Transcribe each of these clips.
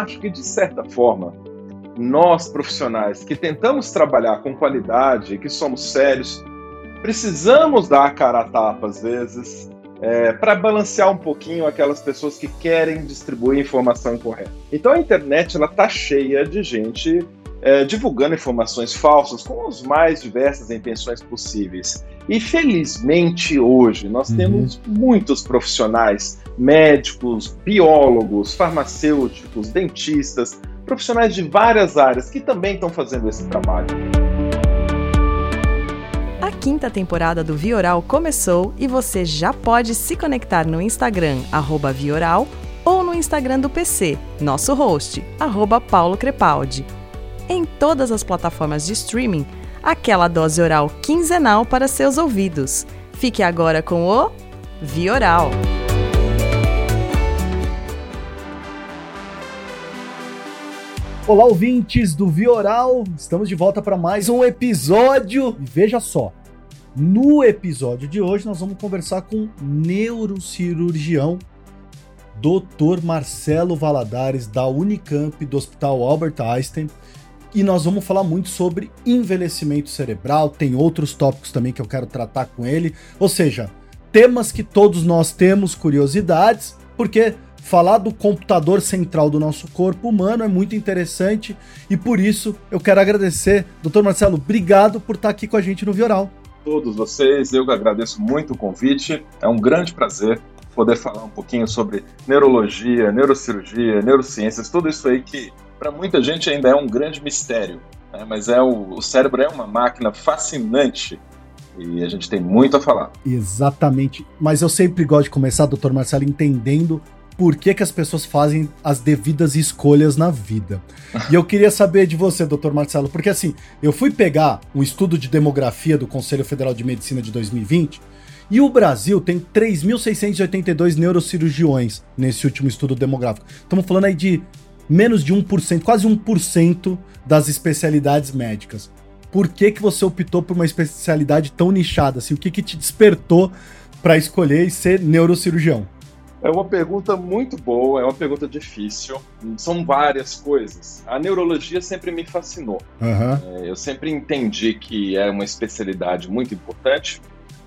acho que, de certa forma, nós, profissionais, que tentamos trabalhar com qualidade, que somos sérios, precisamos dar a cara a tapa, às vezes, para balancear um pouquinho aquelas pessoas que querem distribuir informação incorreta. Então, a internet está cheia de gente divulgando informações falsas com as mais diversas intenções possíveis. E, felizmente, hoje, nós temos muitos profissionais, médicos, biólogos, farmacêuticos, dentistas, profissionais de várias áreas que também estão fazendo esse trabalho. A quinta temporada do Vioral começou e você já pode se conectar no Instagram, @Vioral, ou no Instagram do PC, nosso host, @Paulo Crepaldi. Em todas as plataformas de streaming, aquela dose oral quinzenal para seus ouvidos. Fique agora com o Vioral. Olá, ouvintes do Vioral, estamos de volta para mais um episódio. E veja só, no episódio de hoje nós vamos conversar com o neurocirurgião Dr. Marcelo Valadares, da Unicamp, do Hospital Albert Einstein. E nós vamos falar muito sobre envelhecimento cerebral, tem outros tópicos também que eu quero tratar com ele. Ou seja, temas que todos nós temos curiosidades, porque falar do computador central do nosso corpo humano é muito interessante. E por isso eu quero agradecer, Dr. Marcelo, obrigado por estar aqui com a gente no Vioral. Todos vocês, eu agradeço muito o convite, é um grande prazer poder falar um pouquinho sobre neurologia, neurocirurgia, neurociências, tudo isso aí que para muita gente ainda é um grande mistério, né? Mas o cérebro é uma máquina fascinante e a gente tem muito a falar. Exatamente, mas eu sempre gosto de começar, Dr. Marcelo, entendendo por que as pessoas fazem as devidas escolhas na vida. E eu queria saber de você, Dr. Marcelo, porque assim, eu fui pegar um estudo de demografia do Conselho Federal de Medicina de 2020 e o Brasil tem 3.682 neurocirurgiões nesse último estudo demográfico. Estamos falando aí de menos de 1%, quase 1% das especialidades médicas. Por que você optou por uma especialidade tão nichada? Assim, o que te despertou para escolher e ser neurocirurgião? É uma pergunta muito boa, é uma pergunta difícil. São várias coisas. A neurologia sempre me fascinou. Uhum. Eu sempre entendi que é uma especialidade muito importante.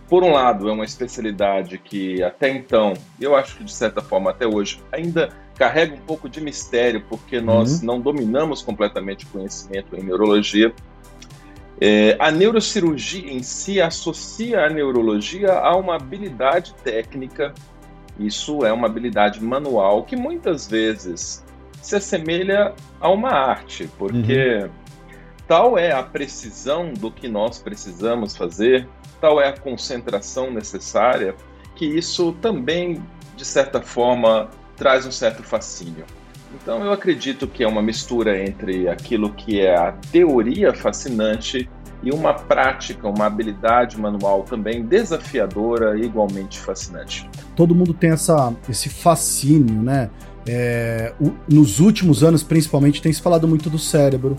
Por um lado, é uma especialidade que até então, eu acho que de certa forma até hoje, ainda carrega um pouco de mistério, porque nós não dominamos completamente o conhecimento em neurologia. A neurocirurgia em si associa a neurologia a uma habilidade técnica, isso é uma habilidade manual, que muitas vezes se assemelha a uma arte, porque tal é a precisão do que nós precisamos fazer, tal é a concentração necessária, que isso também, de certa forma, traz um certo fascínio. Então, eu acredito que é uma mistura entre aquilo que é a teoria fascinante e uma prática, uma habilidade manual também desafiadora e igualmente fascinante. Todo mundo tem esse fascínio, né? Nos últimos anos, principalmente, tem se falado muito do cérebro,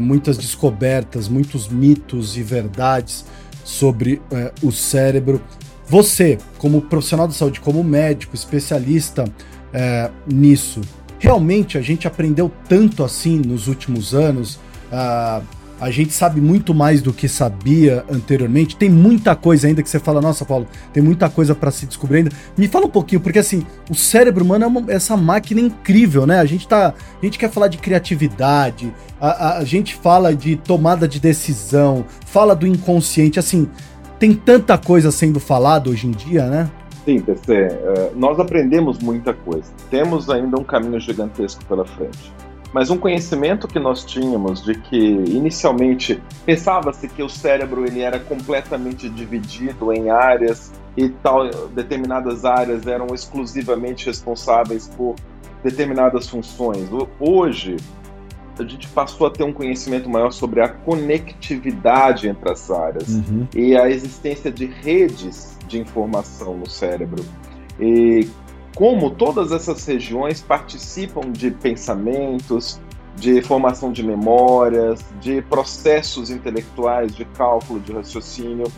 muitas descobertas, muitos mitos e verdades sobre o cérebro. Você, como profissional de saúde, como médico, especialista nisso, realmente a gente aprendeu tanto assim nos últimos anos, a gente sabe muito mais do que sabia anteriormente, tem muita coisa ainda que você fala, nossa, Paulo, tem muita coisa para se descobrir ainda. Me fala um pouquinho, porque assim, o cérebro humano é essa máquina incrível, né? A gente quer falar de criatividade, a gente fala de tomada de decisão, fala do inconsciente, assim, tem tanta coisa sendo falada hoje em dia, né? Sim, PC, nós aprendemos muita coisa. Temos ainda um caminho gigantesco pela frente. Mas um conhecimento que nós tínhamos de que, inicialmente, pensava-se que o cérebro ele era completamente dividido em áreas e tal, determinadas áreas eram exclusivamente responsáveis por determinadas funções. Hoje, a gente passou a ter um conhecimento maior sobre a conectividade entre as áreas e a existência de redes de informação no cérebro. E como todas essas regiões participam de pensamentos, de formação de memórias, de processos intelectuais, de cálculo, de raciocínio.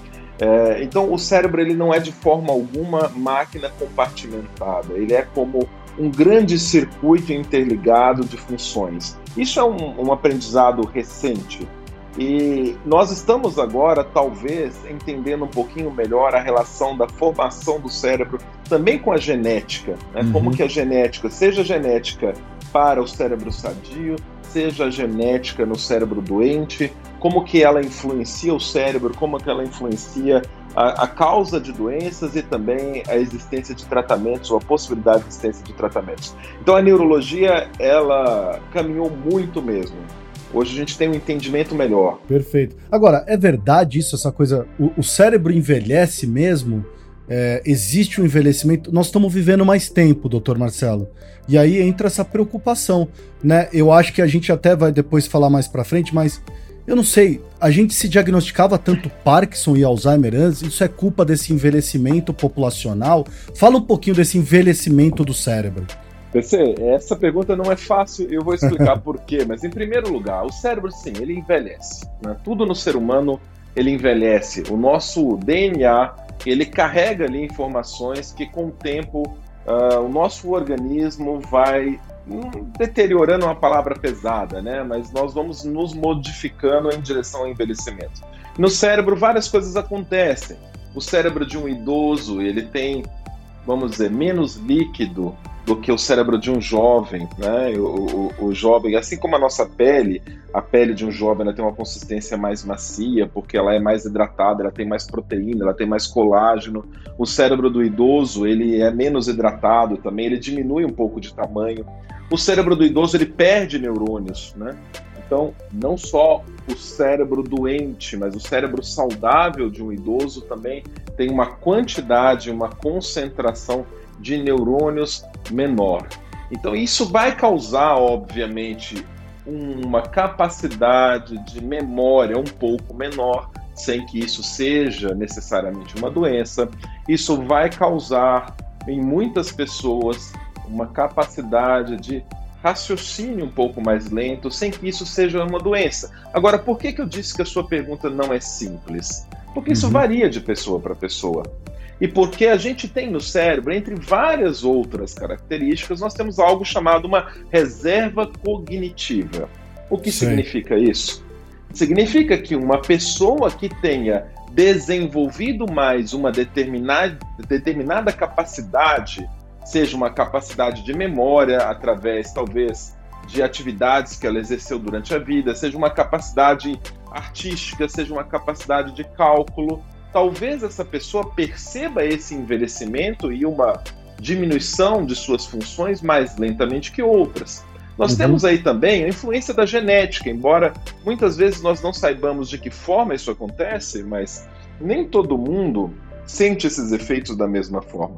Então, o cérebro ele não é de forma alguma máquina compartimentada, ele é como um grande circuito interligado de funções. Isso é um aprendizado recente e nós estamos agora, talvez, entendendo um pouquinho melhor a relação da formação do cérebro também com a genética, né? Uhum. Como que a genética, seja genética para o cérebro sadio, seja a genética no cérebro doente, como que ela influencia o cérebro, como que ela influencia a causa de doenças e também a existência de tratamentos ou a possibilidade de existência de tratamentos. Então a neurologia, ela caminhou muito mesmo. Hoje a gente tem um entendimento melhor. Perfeito. Agora, é verdade isso, essa coisa, o cérebro envelhece mesmo? Existe um envelhecimento, nós estamos vivendo mais tempo, doutor Marcelo, e aí entra essa preocupação, né? Eu acho que a gente até vai depois falar mais pra frente, mas eu não sei, a gente se diagnosticava tanto Parkinson e Alzheimer antes, isso é culpa desse envelhecimento populacional? Fala um pouquinho desse envelhecimento do cérebro. PC, essa pergunta não é fácil, eu vou explicar por quê, mas em primeiro lugar, o cérebro sim, ele envelhece, né? Tudo no ser humano, ele envelhece, o nosso DNA ele carrega ali informações que com o tempo o nosso organismo vai deteriorando, é uma palavra pesada, né? Mas nós vamos nos modificando em direção ao envelhecimento. No cérebro várias coisas acontecem. O cérebro de um idoso, ele tem, vamos dizer, menos líquido do que o cérebro de um jovem, né? O jovem, assim como a nossa pele, a pele de um jovem ela tem uma consistência mais macia, porque ela é mais hidratada, ela tem mais proteína, ela tem mais colágeno. O cérebro do idoso, ele é menos hidratado também, ele diminui um pouco de tamanho. O cérebro do idoso, ele perde neurônios, né? Então, não só o cérebro doente, mas o cérebro saudável de um idoso também tem uma quantidade, uma concentração de neurônios menor. Então isso vai causar, obviamente, uma capacidade de memória um pouco menor, sem que isso seja necessariamente uma doença. Isso vai causar em muitas pessoas uma capacidade de raciocínio um pouco mais lento, sem que isso seja uma doença. Agora, por que eu disse que a sua pergunta não é simples? Porque isso varia de pessoa para pessoa. E porque a gente tem no cérebro, entre várias outras características, nós temos algo chamado uma reserva cognitiva. O que significa isso? Significa que uma pessoa que tenha desenvolvido mais uma determinada capacidade, seja uma capacidade de memória, através, talvez, de atividades que ela exerceu durante a vida, seja uma capacidade artística, seja uma capacidade de cálculo, talvez essa pessoa perceba esse envelhecimento e uma diminuição de suas funções mais lentamente que outras. Nós temos aí também a influência da genética, embora muitas vezes nós não saibamos de que forma isso acontece, mas nem todo mundo sente esses efeitos da mesma forma.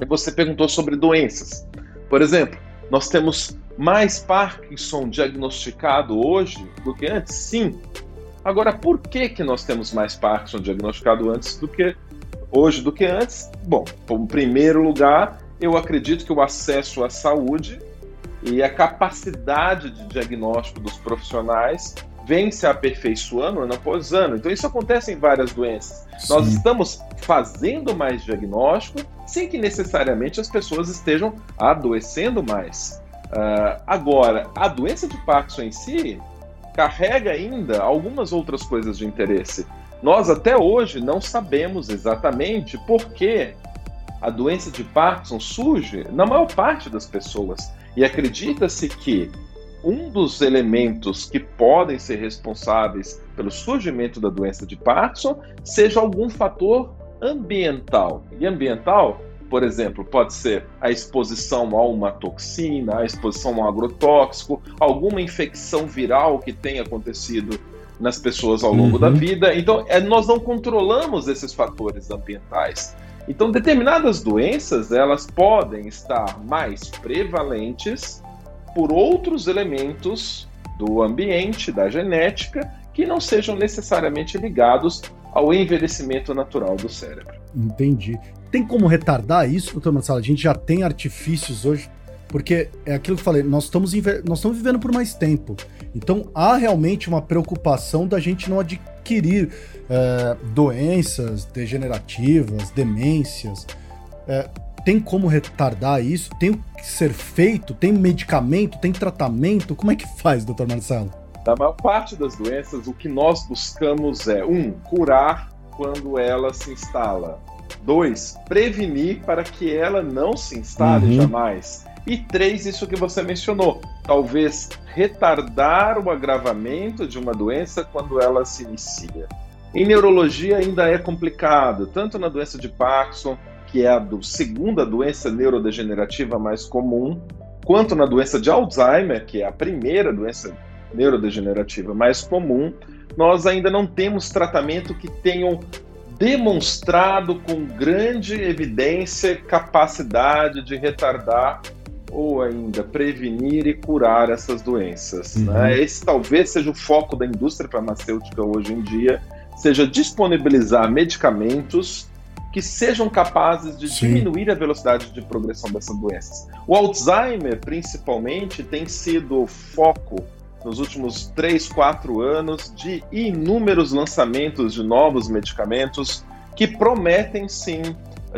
E você perguntou sobre doenças. Por exemplo, nós temos mais Parkinson diagnosticado hoje do que antes? Sim. Agora, por que nós temos mais Parkinson diagnosticado hoje do que antes? Bom, em primeiro lugar, eu acredito que o acesso à saúde e a capacidade de diagnóstico dos profissionais vem se aperfeiçoando ano após ano. Então, isso acontece em várias doenças. Sim. Nós estamos fazendo mais diagnóstico sem que necessariamente as pessoas estejam adoecendo mais. Agora, a doença de Parkinson em si carrega ainda algumas outras coisas de interesse. Nós até hoje não sabemos exatamente por que a doença de Parkinson surge na maior parte das pessoas. E acredita-se que um dos elementos que podem ser responsáveis pelo surgimento da doença de Parkinson seja algum fator ambiental. E ambiental, por exemplo, pode ser a exposição a uma toxina, a exposição a um agrotóxico, alguma infecção viral que tenha acontecido nas pessoas ao longo da vida. Então, nós não controlamos esses fatores ambientais. Então, determinadas doenças, elas podem estar mais prevalentes por outros elementos do ambiente, da genética, que não sejam necessariamente ligados ao envelhecimento natural do cérebro. Entendi. Tem como retardar isso, doutor Marcelo? A gente já tem artifícios hoje, porque é aquilo que eu falei, nós estamos vivendo por mais tempo. Então, há realmente uma preocupação da gente não adquirir adquirir doenças degenerativas, demências. Tem como retardar isso? Tem o que ser feito? Tem medicamento? Tem tratamento? Como é que faz, Dr. Marcelo? Da maior parte das doenças, o que nós buscamos é, curar quando ela se instala. 2, prevenir para que ela não se instale jamais. E 3, isso que você mencionou, talvez retardar o agravamento de uma doença quando ela se inicia. Em neurologia ainda é complicado, tanto na doença de Parkinson, que é a segunda doença neurodegenerativa mais comum, quanto na doença de Alzheimer, que é a primeira doença neurodegenerativa mais comum, nós ainda não temos tratamento que tenham demonstrado com grande evidência capacidade de retardar ou ainda prevenir e curar essas doenças. Né? Esse talvez seja o foco da indústria farmacêutica hoje em dia, seja disponibilizar medicamentos que sejam capazes de diminuir a velocidade de progressão dessas doenças. O Alzheimer, principalmente, tem sido o foco nos últimos 3-4 anos de inúmeros lançamentos de novos medicamentos que prometem, sim,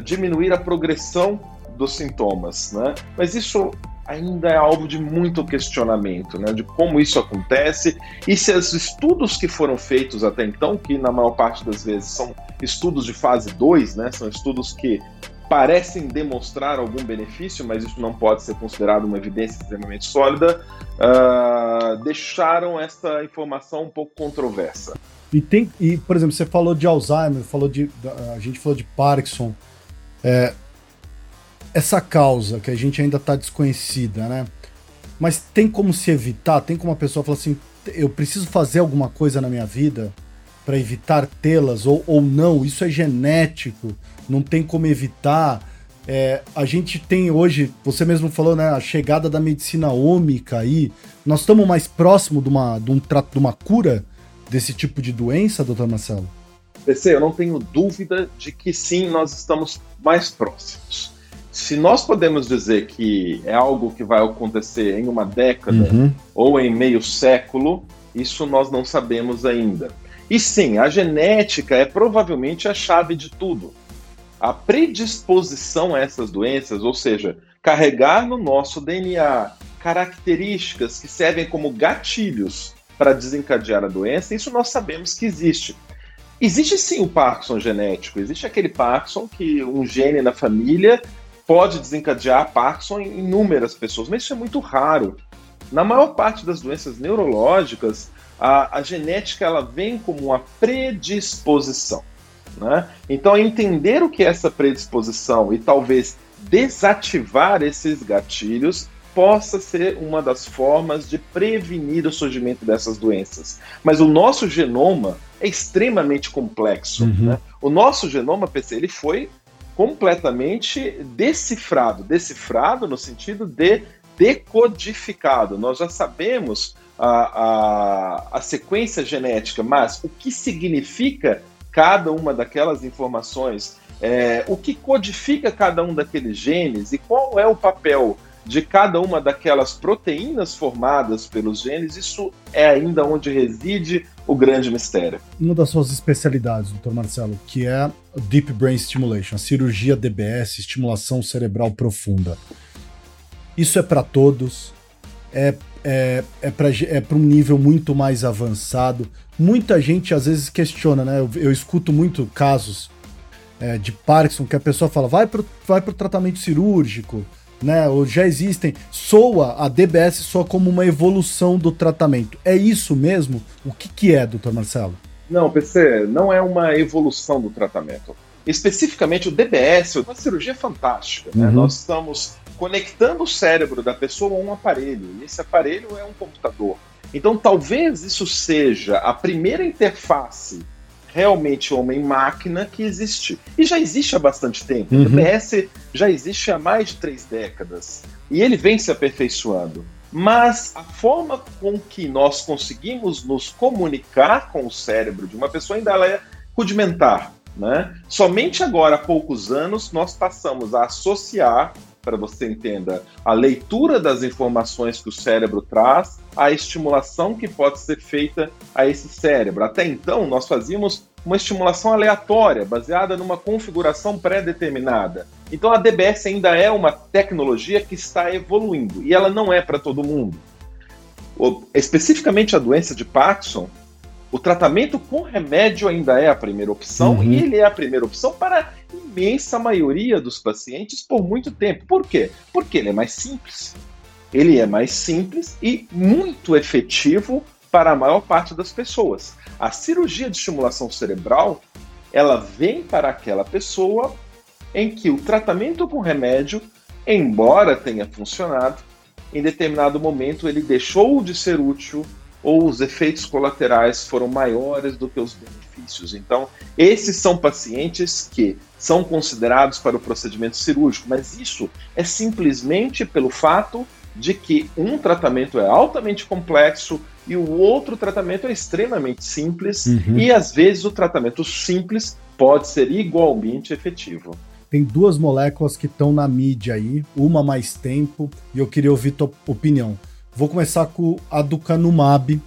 diminuir a progressão dos sintomas, né? Mas isso ainda é alvo de muito questionamento, né? De como isso acontece e se os estudos que foram feitos até então, que na maior parte das vezes são estudos de fase 2, né? São estudos que parecem demonstrar algum benefício, mas isso não pode ser considerado uma evidência extremamente sólida, deixaram essa informação um pouco controversa. E por exemplo, você falou de Alzheimer, a gente falou de Parkinson, essa causa que a gente ainda está desconhecida, né? Mas tem como se evitar? Tem como a pessoa falar assim, eu preciso fazer alguma coisa na minha vida para evitar tê-las ou não? Isso é genético, não tem como evitar. A gente tem hoje, você mesmo falou, né, a chegada da medicina ômica aí. Nós estamos mais próximo de uma cura desse tipo de doença, doutor Marcelo? PC, eu não tenho dúvida de que sim, nós estamos mais próximos. Se nós podemos dizer que é algo que vai acontecer em uma década ou em meio século, isso nós não sabemos ainda. E sim, a genética é provavelmente a chave de tudo. A predisposição a essas doenças, ou seja, carregar no nosso DNA características que servem como gatilhos para desencadear a doença, isso nós sabemos que existe. Existe sim o Parkinson genético, existe aquele Parkinson que um gene na família pode desencadear Parkinson em inúmeras pessoas, mas isso é muito raro. Na maior parte das doenças neurológicas, a genética ela vem como uma predisposição, né? Então, entender o que é essa predisposição e talvez desativar esses gatilhos possa ser uma das formas de prevenir o surgimento dessas doenças. Mas o nosso genoma é extremamente complexo, né? O nosso genoma, PC, ele foi completamente decifrado no sentido de decodificado. Nós já sabemos a sequência genética, mas o que significa cada uma daquelas informações, o que codifica cada um daqueles genes e qual é o papel de cada uma daquelas proteínas formadas pelos genes, isso é ainda onde reside o grande mistério. Uma das suas especialidades, Dr. Marcelo, que é Deep Brain Stimulation, a cirurgia DBS, estimulação cerebral profunda. Isso é para todos, para um nível muito mais avançado. Muita gente às vezes questiona, né? Eu escuto muito casos de Parkinson que a pessoa fala, vai pro tratamento cirúrgico, né? Ou já existem. A DBS soa como uma evolução do tratamento. É isso mesmo? O que é, doutor Marcelo? Não, PC, não é uma evolução do tratamento. Especificamente o DBS, é uma cirurgia fantástica, né? Nós estamos conectando o cérebro da pessoa a um aparelho, e esse aparelho é um computador. Então, talvez isso seja a primeira interface realmente homem-máquina que existe. E já existe há bastante tempo. O DBS já existe há mais de 3 décadas. E ele vem se aperfeiçoando. Mas a forma com que nós conseguimos nos comunicar com o cérebro de uma pessoa ainda é rudimentar, né? Somente agora, há poucos anos, nós passamos a associar para você entender a leitura das informações que o cérebro traz, a estimulação que pode ser feita a esse cérebro. Até então, nós fazíamos uma estimulação aleatória, baseada numa configuração pré-determinada. Então, a DBS ainda é uma tecnologia que está evoluindo, e ela não é para todo mundo. Especificamente a doença de Parkinson, o tratamento com remédio ainda é a primeira opção, e ele é a primeira opção para a imensa maioria dos pacientes por muito tempo. Por quê? Porque ele é mais simples. Ele é mais simples e muito efetivo para a maior parte das pessoas. A cirurgia de estimulação cerebral, ela vem para aquela pessoa em que o tratamento com remédio, embora tenha funcionado, em determinado momento ele deixou de ser útil ou os efeitos colaterais foram maiores do que os benefícios. Então, esses são pacientes que são considerados para o procedimento cirúrgico, mas isso é simplesmente pelo fato de que um tratamento é altamente complexo e o outro tratamento é extremamente simples, e às vezes o tratamento simples pode ser igualmente efetivo. Tem duas moléculas que estão na mídia aí, uma há mais tempo, e eu queria ouvir tua opinião. Vou começar com a aducanumab,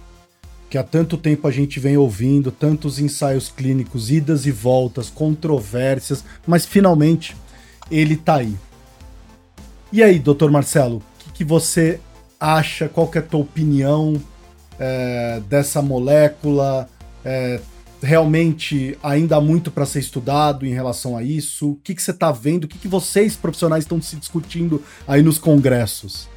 que há tanto tempo a gente vem ouvindo, tantos ensaios clínicos, idas e voltas, controvérsias, mas finalmente ele tá aí. E aí, doutor Marcelo, o que você acha, qual que é a tua opinião dessa molécula? Realmente ainda há muito para ser estudado em relação a isso? O que você está vendo? O que vocês, profissionais, estão se discutindo aí nos congressos?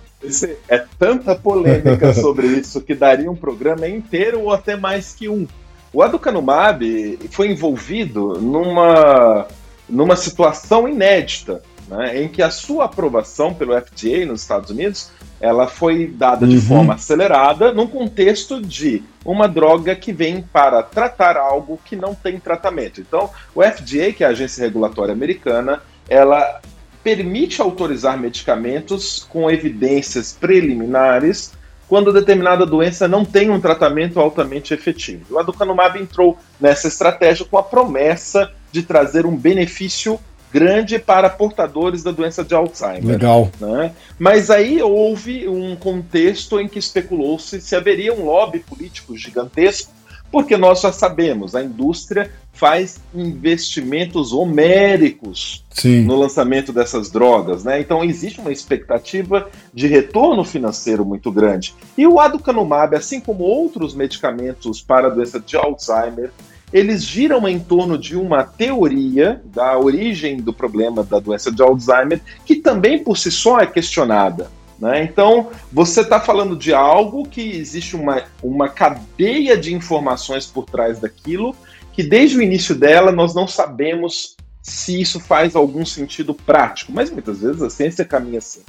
É tanta polêmica sobre isso que daria um programa inteiro ou até mais que um. O aducanumab foi envolvido numa situação inédita, né, em que a sua aprovação pelo FDA nos Estados Unidos, ela foi dada de forma acelerada num contexto de uma droga que vem para tratar algo que não tem tratamento. Então, o FDA, que é a agência regulatória americana, ela permite autorizar medicamentos com evidências preliminares quando determinada doença não tem um tratamento altamente efetivo. O aducanumab entrou nessa estratégia com a promessa de trazer um benefício grande para portadores da doença de Alzheimer. Legal. Né? Mas aí houve um contexto em que especulou-se se haveria um lobby político gigantesco, porque nós já sabemos, a indústria faz investimentos homéricos no lançamento dessas drogas, né? Então existe uma expectativa de retorno financeiro muito grande. E o aducanumab, assim como outros medicamentos para a doença de Alzheimer, eles giram em torno de uma teoria da origem do problema da doença de Alzheimer, que também por si só é questionada, né? Então, você está falando de algo que existe uma cadeia de informações por trás daquilo, que desde o início dela nós não sabemos se isso faz algum sentido prático, mas muitas vezes a ciência caminha assim.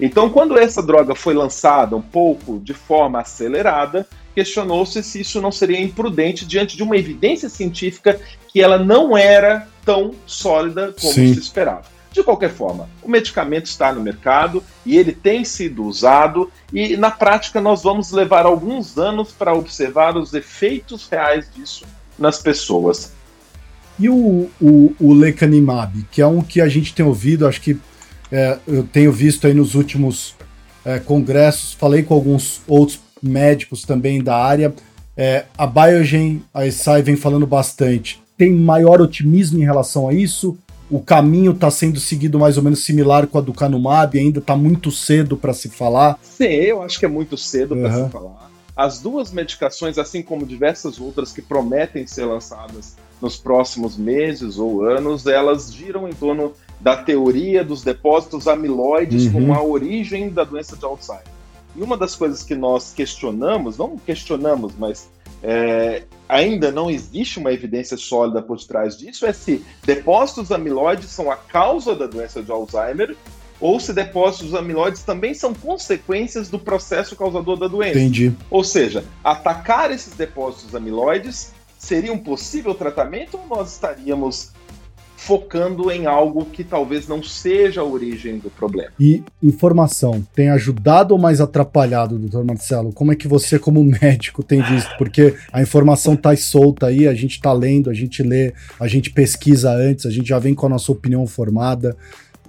Então, quando essa droga foi lançada um pouco de forma acelerada, questionou-se se isso não seria imprudente diante de uma evidência científica que ela não era tão sólida como se esperava. De qualquer forma, o medicamento está no mercado e ele tem sido usado e, na prática, nós vamos levar alguns anos para observar os efeitos reais disso nas pessoas. E o lecanimab, que é um que a gente tem ouvido, acho que eu tenho visto aí nos últimos congressos, falei com alguns outros médicos também da área, a Biogen, a Eisai vem falando bastante. Tem maior otimismo em relação a isso? O caminho está sendo seguido mais ou menos similar com a aducanumab? Ainda está muito cedo para se falar? Sim, eu acho que é muito cedo para se falar. As duas medicações, assim como diversas outras que prometem ser lançadas nos próximos meses ou anos, elas giram em torno da teoria dos depósitos amiloides como a origem da doença de Alzheimer. E uma das coisas que nós questionamos, não questionamos, mas ainda não existe uma evidência sólida por trás disso, é se depósitos amiloides são a causa da doença de Alzheimer ou se depósitos amiloides também são consequências do processo causador da doença. Entendi. Ou seja, atacar esses depósitos amiloides seria um possível tratamento ou nós estaríamos focando em algo que talvez não seja a origem do problema? E informação, tem ajudado ou mais atrapalhado, doutor Marcelo? Como é que você, como médico, tem visto? Porque a informação está solta aí, a gente está lendo, a gente lê, a gente pesquisa antes, a gente já vem com a nossa opinião formada.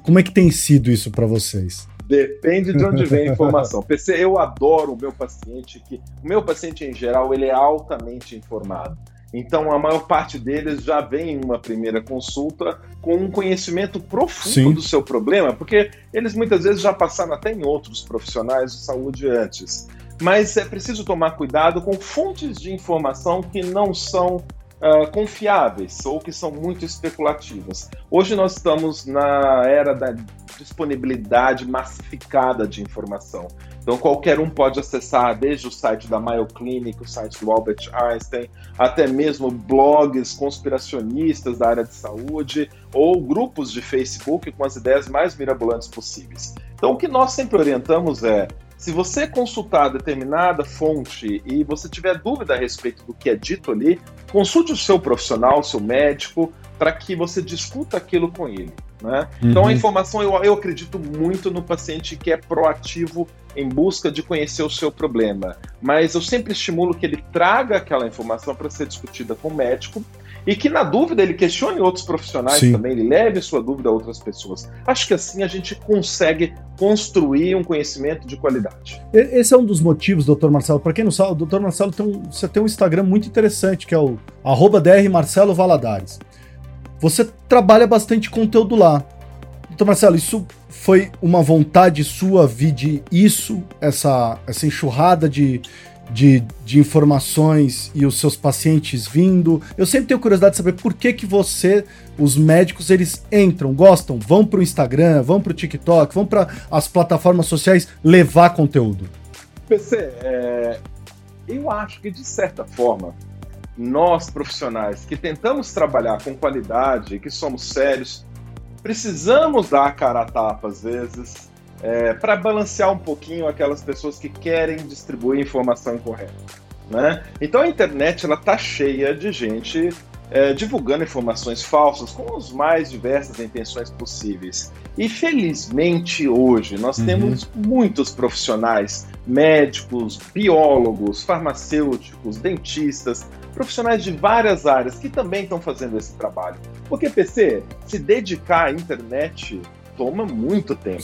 Como é que tem sido isso para vocês? Depende de onde vem a informação. PC, eu adoro o meu paciente. O meu paciente, em geral, ele é altamente informado. Então, a maior parte deles já vem em uma primeira consulta com um conhecimento profundo Sim. do seu problema, porque eles muitas vezes já passaram até em outros profissionais de saúde antes. Mas é preciso tomar cuidado com fontes de informação que não são confiáveis ou que são muito especulativas. Hoje nós estamos na era da disponibilidade massificada de informação. Então qualquer um pode acessar desde o site da Mayo Clinic, o site do Albert Einstein, até mesmo blogs conspiracionistas da área de saúde ou grupos de Facebook com as ideias mais mirabolantes possíveis. Então o que nós sempre orientamos é: se você consultar determinada fonte e você tiver dúvida a respeito do que é dito ali, consulte o seu profissional, o seu médico, para que você discuta aquilo com ele, né? Uhum. Então a informação, eu acredito muito no paciente que é proativo em busca de conhecer o seu problema, mas eu sempre estimulo que ele traga aquela informação para ser discutida com o médico e que, na dúvida, ele questione outros profissionais Sim. também, ele leve sua dúvida a outras pessoas. Acho que assim a gente consegue construir um conhecimento de qualidade. Esse é um dos motivos, doutor Marcelo. Para quem não sabe, o doutor Marcelo você tem um Instagram muito interessante, que é o @drmarcelovaladares. Você trabalha bastante conteúdo lá. Doutor Marcelo, isso foi uma vontade sua vir de isso, essa enxurrada de informações e os seus pacientes vindo? Eu sempre tenho curiosidade de saber por que você, os médicos, eles entram, gostam, vão para o Instagram, vão para o TikTok, vão para as plataformas sociais levar conteúdo. PC, eu acho que, de certa forma, nós profissionais que tentamos trabalhar com qualidade, que somos sérios, precisamos dar a cara a tapa às vezes, para balancear um pouquinho aquelas pessoas que querem distribuir informação incorreta, né? Então a internet está cheia de gente divulgando informações falsas com as mais diversas intenções possíveis. E felizmente hoje nós temos muitos profissionais, médicos, biólogos, farmacêuticos, dentistas, profissionais de várias áreas que também estão fazendo esse trabalho. Porque, PC, se dedicar à internet toma muito tempo,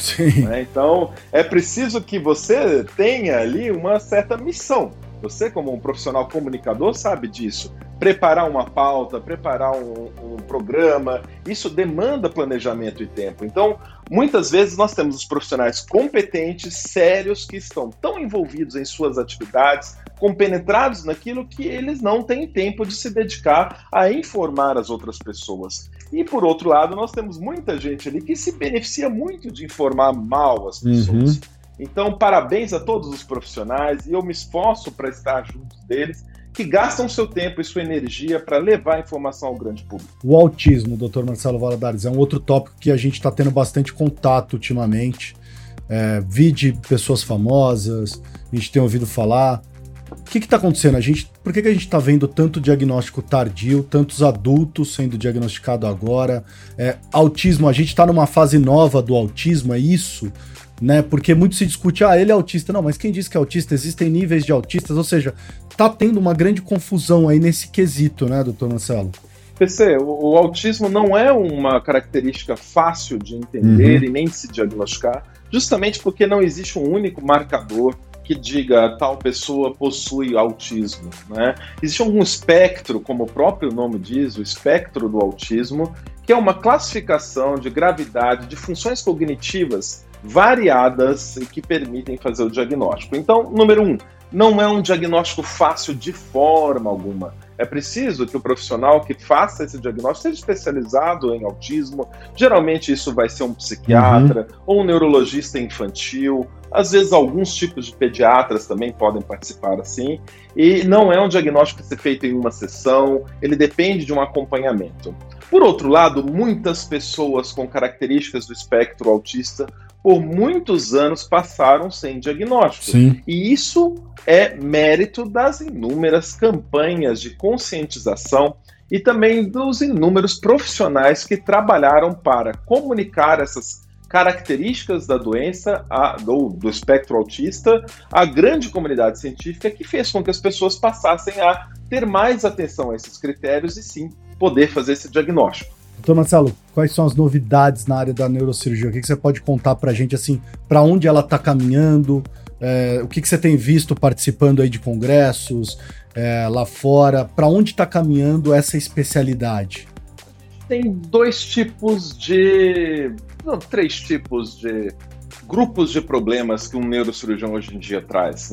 né? Então é preciso que você tenha ali uma certa missão. Você, como um profissional comunicador, sabe disso. Preparar uma pauta, preparar um programa, isso demanda planejamento e tempo. Então, muitas vezes nós temos os profissionais competentes, sérios, que estão tão envolvidos em suas atividades, compenetrados naquilo, que eles não têm tempo de se dedicar a informar as outras pessoas. E, por outro lado, nós temos muita gente ali que se beneficia muito de informar mal as pessoas. Uhum. Então, parabéns a todos os profissionais, e eu me esforço para estar junto deles, que gastam seu tempo e sua energia para levar a informação ao grande público. O autismo, doutor Marcelo Valadares, é um outro tópico que a gente está tendo bastante contato ultimamente. Vi de pessoas famosas, a gente tem ouvido falar. O que está acontecendo? Por que a gente está vendo tanto diagnóstico tardio, tantos adultos sendo diagnosticados agora? Autismo, a gente está numa fase nova do autismo, é isso? Né? Porque muito se discute, ele é autista. Não, mas quem diz que é autista? Existem níveis de autistas, ou seja, tá tendo uma grande confusão aí nesse quesito, né, doutor Marcelo? PC, o autismo não é uma característica fácil de entender e nem de se diagnosticar, justamente porque não existe um único marcador que diga tal pessoa possui autismo, né? Existe um espectro, como o próprio nome diz, o espectro do autismo, que é uma classificação de gravidade de funções cognitivas variadas e que permitem fazer o diagnóstico. Então, número 1, não é um diagnóstico fácil de forma alguma. É preciso que o profissional que faça esse diagnóstico seja especializado em autismo. Geralmente isso vai ser um psiquiatra ou um neurologista infantil. Às vezes alguns tipos de pediatras também podem participar assim. E não é um diagnóstico que ser feito em uma sessão, ele depende de um acompanhamento. Por outro lado, muitas pessoas com características do espectro autista por muitos anos passaram sem diagnóstico. Sim. E isso é mérito das inúmeras campanhas de conscientização e também dos inúmeros profissionais que trabalharam para comunicar essas características da doença, do espectro autista, à grande comunidade científica, que fez com que as pessoas passassem a ter mais atenção a esses critérios e sim poder fazer esse diagnóstico. Doutor Marcelo, quais são as novidades na área da neurocirurgia? O que você pode contar para a gente, assim, para onde ela está caminhando? O que você tem visto participando aí de congressos lá fora? Para onde está caminhando essa especialidade? Tem três tipos de grupos de problemas que um neurocirurgião hoje em dia traz,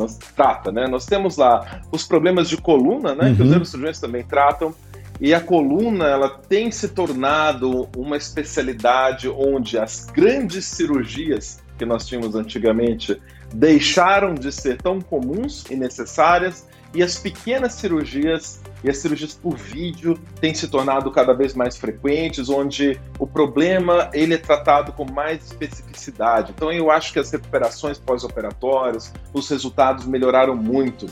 Nós temos lá os problemas de coluna, né, que os neurocirurgiões também tratam, e a coluna, ela tem se tornado uma especialidade onde as grandes cirurgias que nós tínhamos antigamente deixaram de ser tão comuns e necessárias, e as pequenas cirurgias e as cirurgias por vídeo têm se tornado cada vez mais frequentes, onde o problema ele é tratado com mais especificidade. Então eu acho que as recuperações pós-operatórias, os resultados melhoraram muito.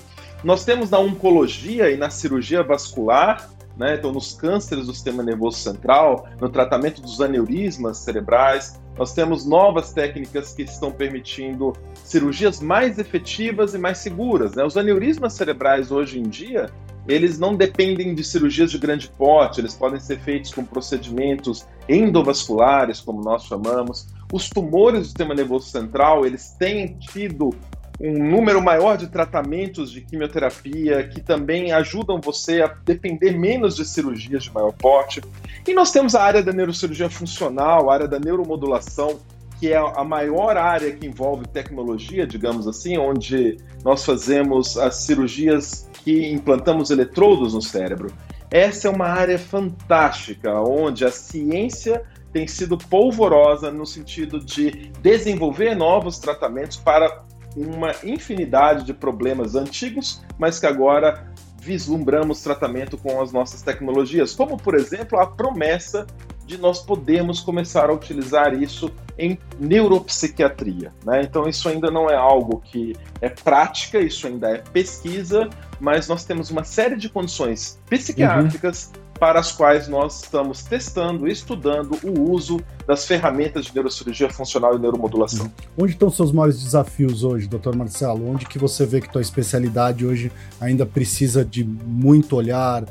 Nós temos na oncologia e na cirurgia vascular, né, então nos cânceres do sistema nervoso central, no tratamento dos aneurismas cerebrais, nós temos novas técnicas que estão permitindo cirurgias mais efetivas e mais seguras, né? Os aneurismas cerebrais hoje em dia, eles não dependem de cirurgias de grande porte, eles podem ser feitos com procedimentos endovasculares, como nós chamamos. Os tumores do sistema nervoso central, eles têm tido um número maior de tratamentos de quimioterapia que também ajudam você a depender menos de cirurgias de maior porte. E nós temos a área da neurocirurgia funcional, a área da neuromodulação, que é a maior área que envolve tecnologia, digamos assim, onde nós fazemos as cirurgias que implantamos eletrodos no cérebro. Essa é uma área fantástica, onde a ciência tem sido polvorosa no sentido de desenvolver novos tratamentos para uma infinidade de problemas antigos, mas que agora vislumbramos tratamento com as nossas tecnologias, como, por exemplo, a promessa de nós podermos começar a utilizar isso em neuropsiquiatria, né? Então isso ainda não é algo que é prática, isso ainda é pesquisa, mas nós temos uma série de condições psiquiátricas para as quais nós estamos testando e estudando o uso das ferramentas de neurocirurgia funcional e neuromodulação. Onde estão seus maiores desafios hoje, Dr. Marcelo? Onde que você vê que tua especialidade hoje ainda precisa de muito olhar,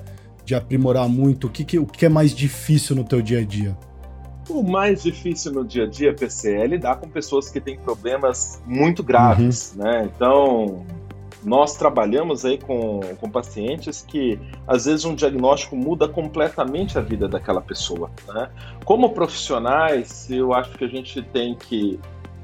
de aprimorar muito? O que é mais difícil no teu dia a dia? O mais difícil no dia a dia, PC, é lidar com pessoas que têm problemas muito graves, né? Então, nós trabalhamos aí com pacientes que, às vezes, um diagnóstico muda completamente a vida daquela pessoa, né? Como profissionais, eu acho que a gente tem que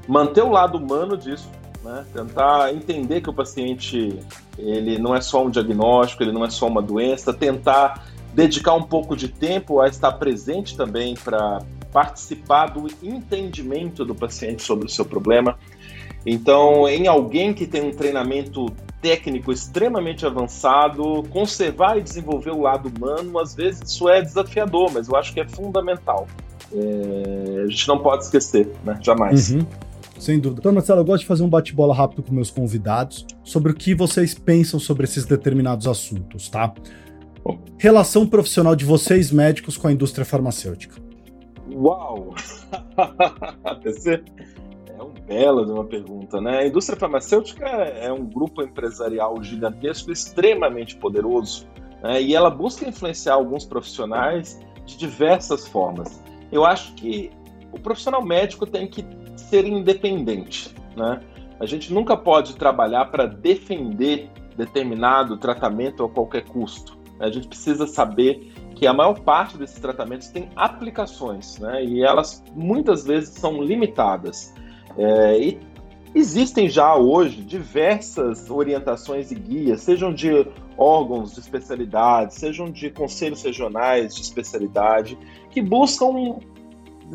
manter o lado humano disso, né? Tentar entender que o paciente, ele não é só um diagnóstico, ele não é só uma doença, tentar dedicar um pouco de tempo a estar presente também para participar do entendimento do paciente sobre o seu problema. Então, em alguém que tem um treinamento técnico extremamente avançado, conservar e desenvolver o lado humano, às vezes isso é desafiador, mas eu acho que é fundamental. A gente não pode esquecer, né? Jamais. Sem dúvida. Então, Marcelo, eu gosto de fazer um bate-bola rápido com meus convidados sobre o que vocês pensam sobre esses determinados assuntos, tá? Relação profissional de vocês, médicos, com a indústria farmacêutica. Uau! É um belo de uma pergunta, né? A indústria farmacêutica é um grupo empresarial gigantesco, extremamente poderoso, né? E ela busca influenciar alguns profissionais de diversas formas. Eu acho que o profissional médico tem que ser independente, né? A gente nunca pode trabalhar para defender determinado tratamento a qualquer custo. A gente precisa saber que a maior parte desses tratamentos tem aplicações, né? E elas muitas vezes são limitadas. E existem já hoje diversas orientações e guias, sejam de órgãos de especialidade, sejam de conselhos regionais de especialidade, que buscam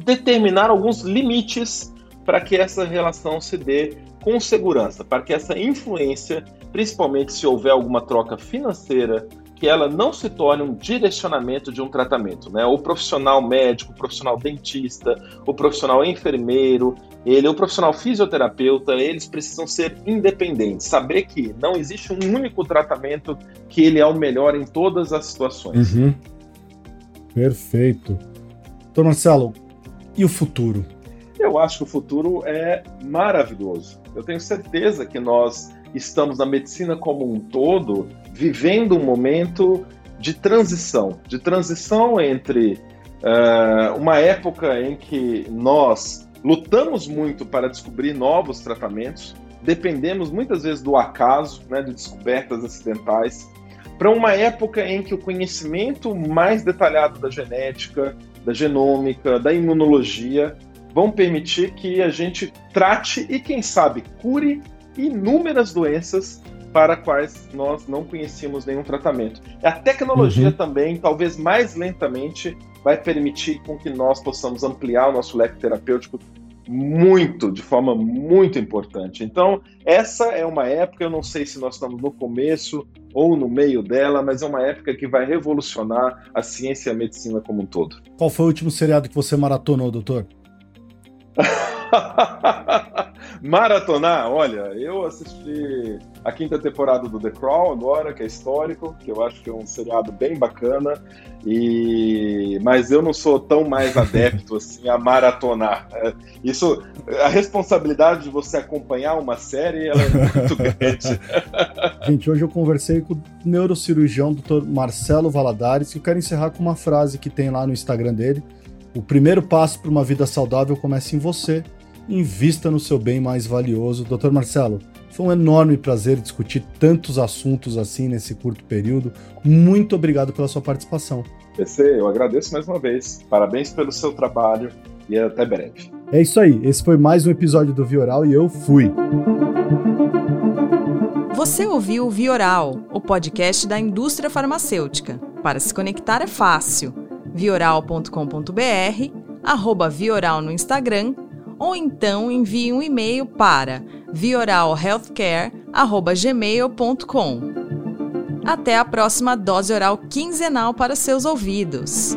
determinar alguns limites para que essa relação se dê com segurança, para que essa influência, principalmente se houver alguma troca financeira, que ela não se torne um direcionamento de um tratamento, né? O profissional médico, o profissional dentista, o profissional enfermeiro, o profissional fisioterapeuta, eles precisam ser independentes, saber que não existe um único tratamento que ele é o melhor em todas as situações. Perfeito. Doutor Marcelo, e o futuro? Eu acho que o futuro é maravilhoso. Eu tenho certeza que nós estamos na medicina como um todo vivendo um momento de transição entre uma época em que nós lutamos muito para descobrir novos tratamentos, dependemos muitas vezes do acaso, né, de descobertas acidentais, para uma época em que o conhecimento mais detalhado da genética, da genômica, da imunologia, vão permitir que a gente trate e, quem sabe, cure inúmeras doenças para quais nós não conhecíamos nenhum tratamento. A tecnologia também, talvez mais lentamente, vai permitir com que nós possamos ampliar o nosso leque terapêutico de forma muito importante. Então, essa é uma época, eu não sei se nós estamos no começo ou no meio dela, mas é uma época que vai revolucionar a ciência e a medicina como um todo. Qual foi o último seriado que você maratonou, doutor? Maratonar, olha, eu assisti a 5ª temporada do The Crown agora, que é histórico, que eu acho que é um seriado bem bacana, mas eu não sou tão mais adepto assim a maratonar. Isso, a responsabilidade de você acompanhar uma série, ela é muito grande. Gente, hoje eu conversei com o neurocirurgião Dr. Marcelo Valadares, que eu quero encerrar com uma frase que tem lá no Instagram dele: o primeiro passo para uma vida saudável começa em você. Invista no seu bem mais valioso. Dr. Marcelo, foi um enorme prazer discutir tantos assuntos assim nesse curto período. Muito obrigado pela sua participação. Eu agradeço mais uma vez. Parabéns pelo seu trabalho e até breve. É isso aí. Esse foi mais um episódio do Vioral e eu fui. Você ouviu o Vioral, o podcast da indústria farmacêutica. Para se conectar é fácil. Vioral.com.br, @Vioral no Instagram, ou então envie um e-mail para vioralhealthcare@gmail.com. Até a próxima dose oral quinzenal para seus ouvidos.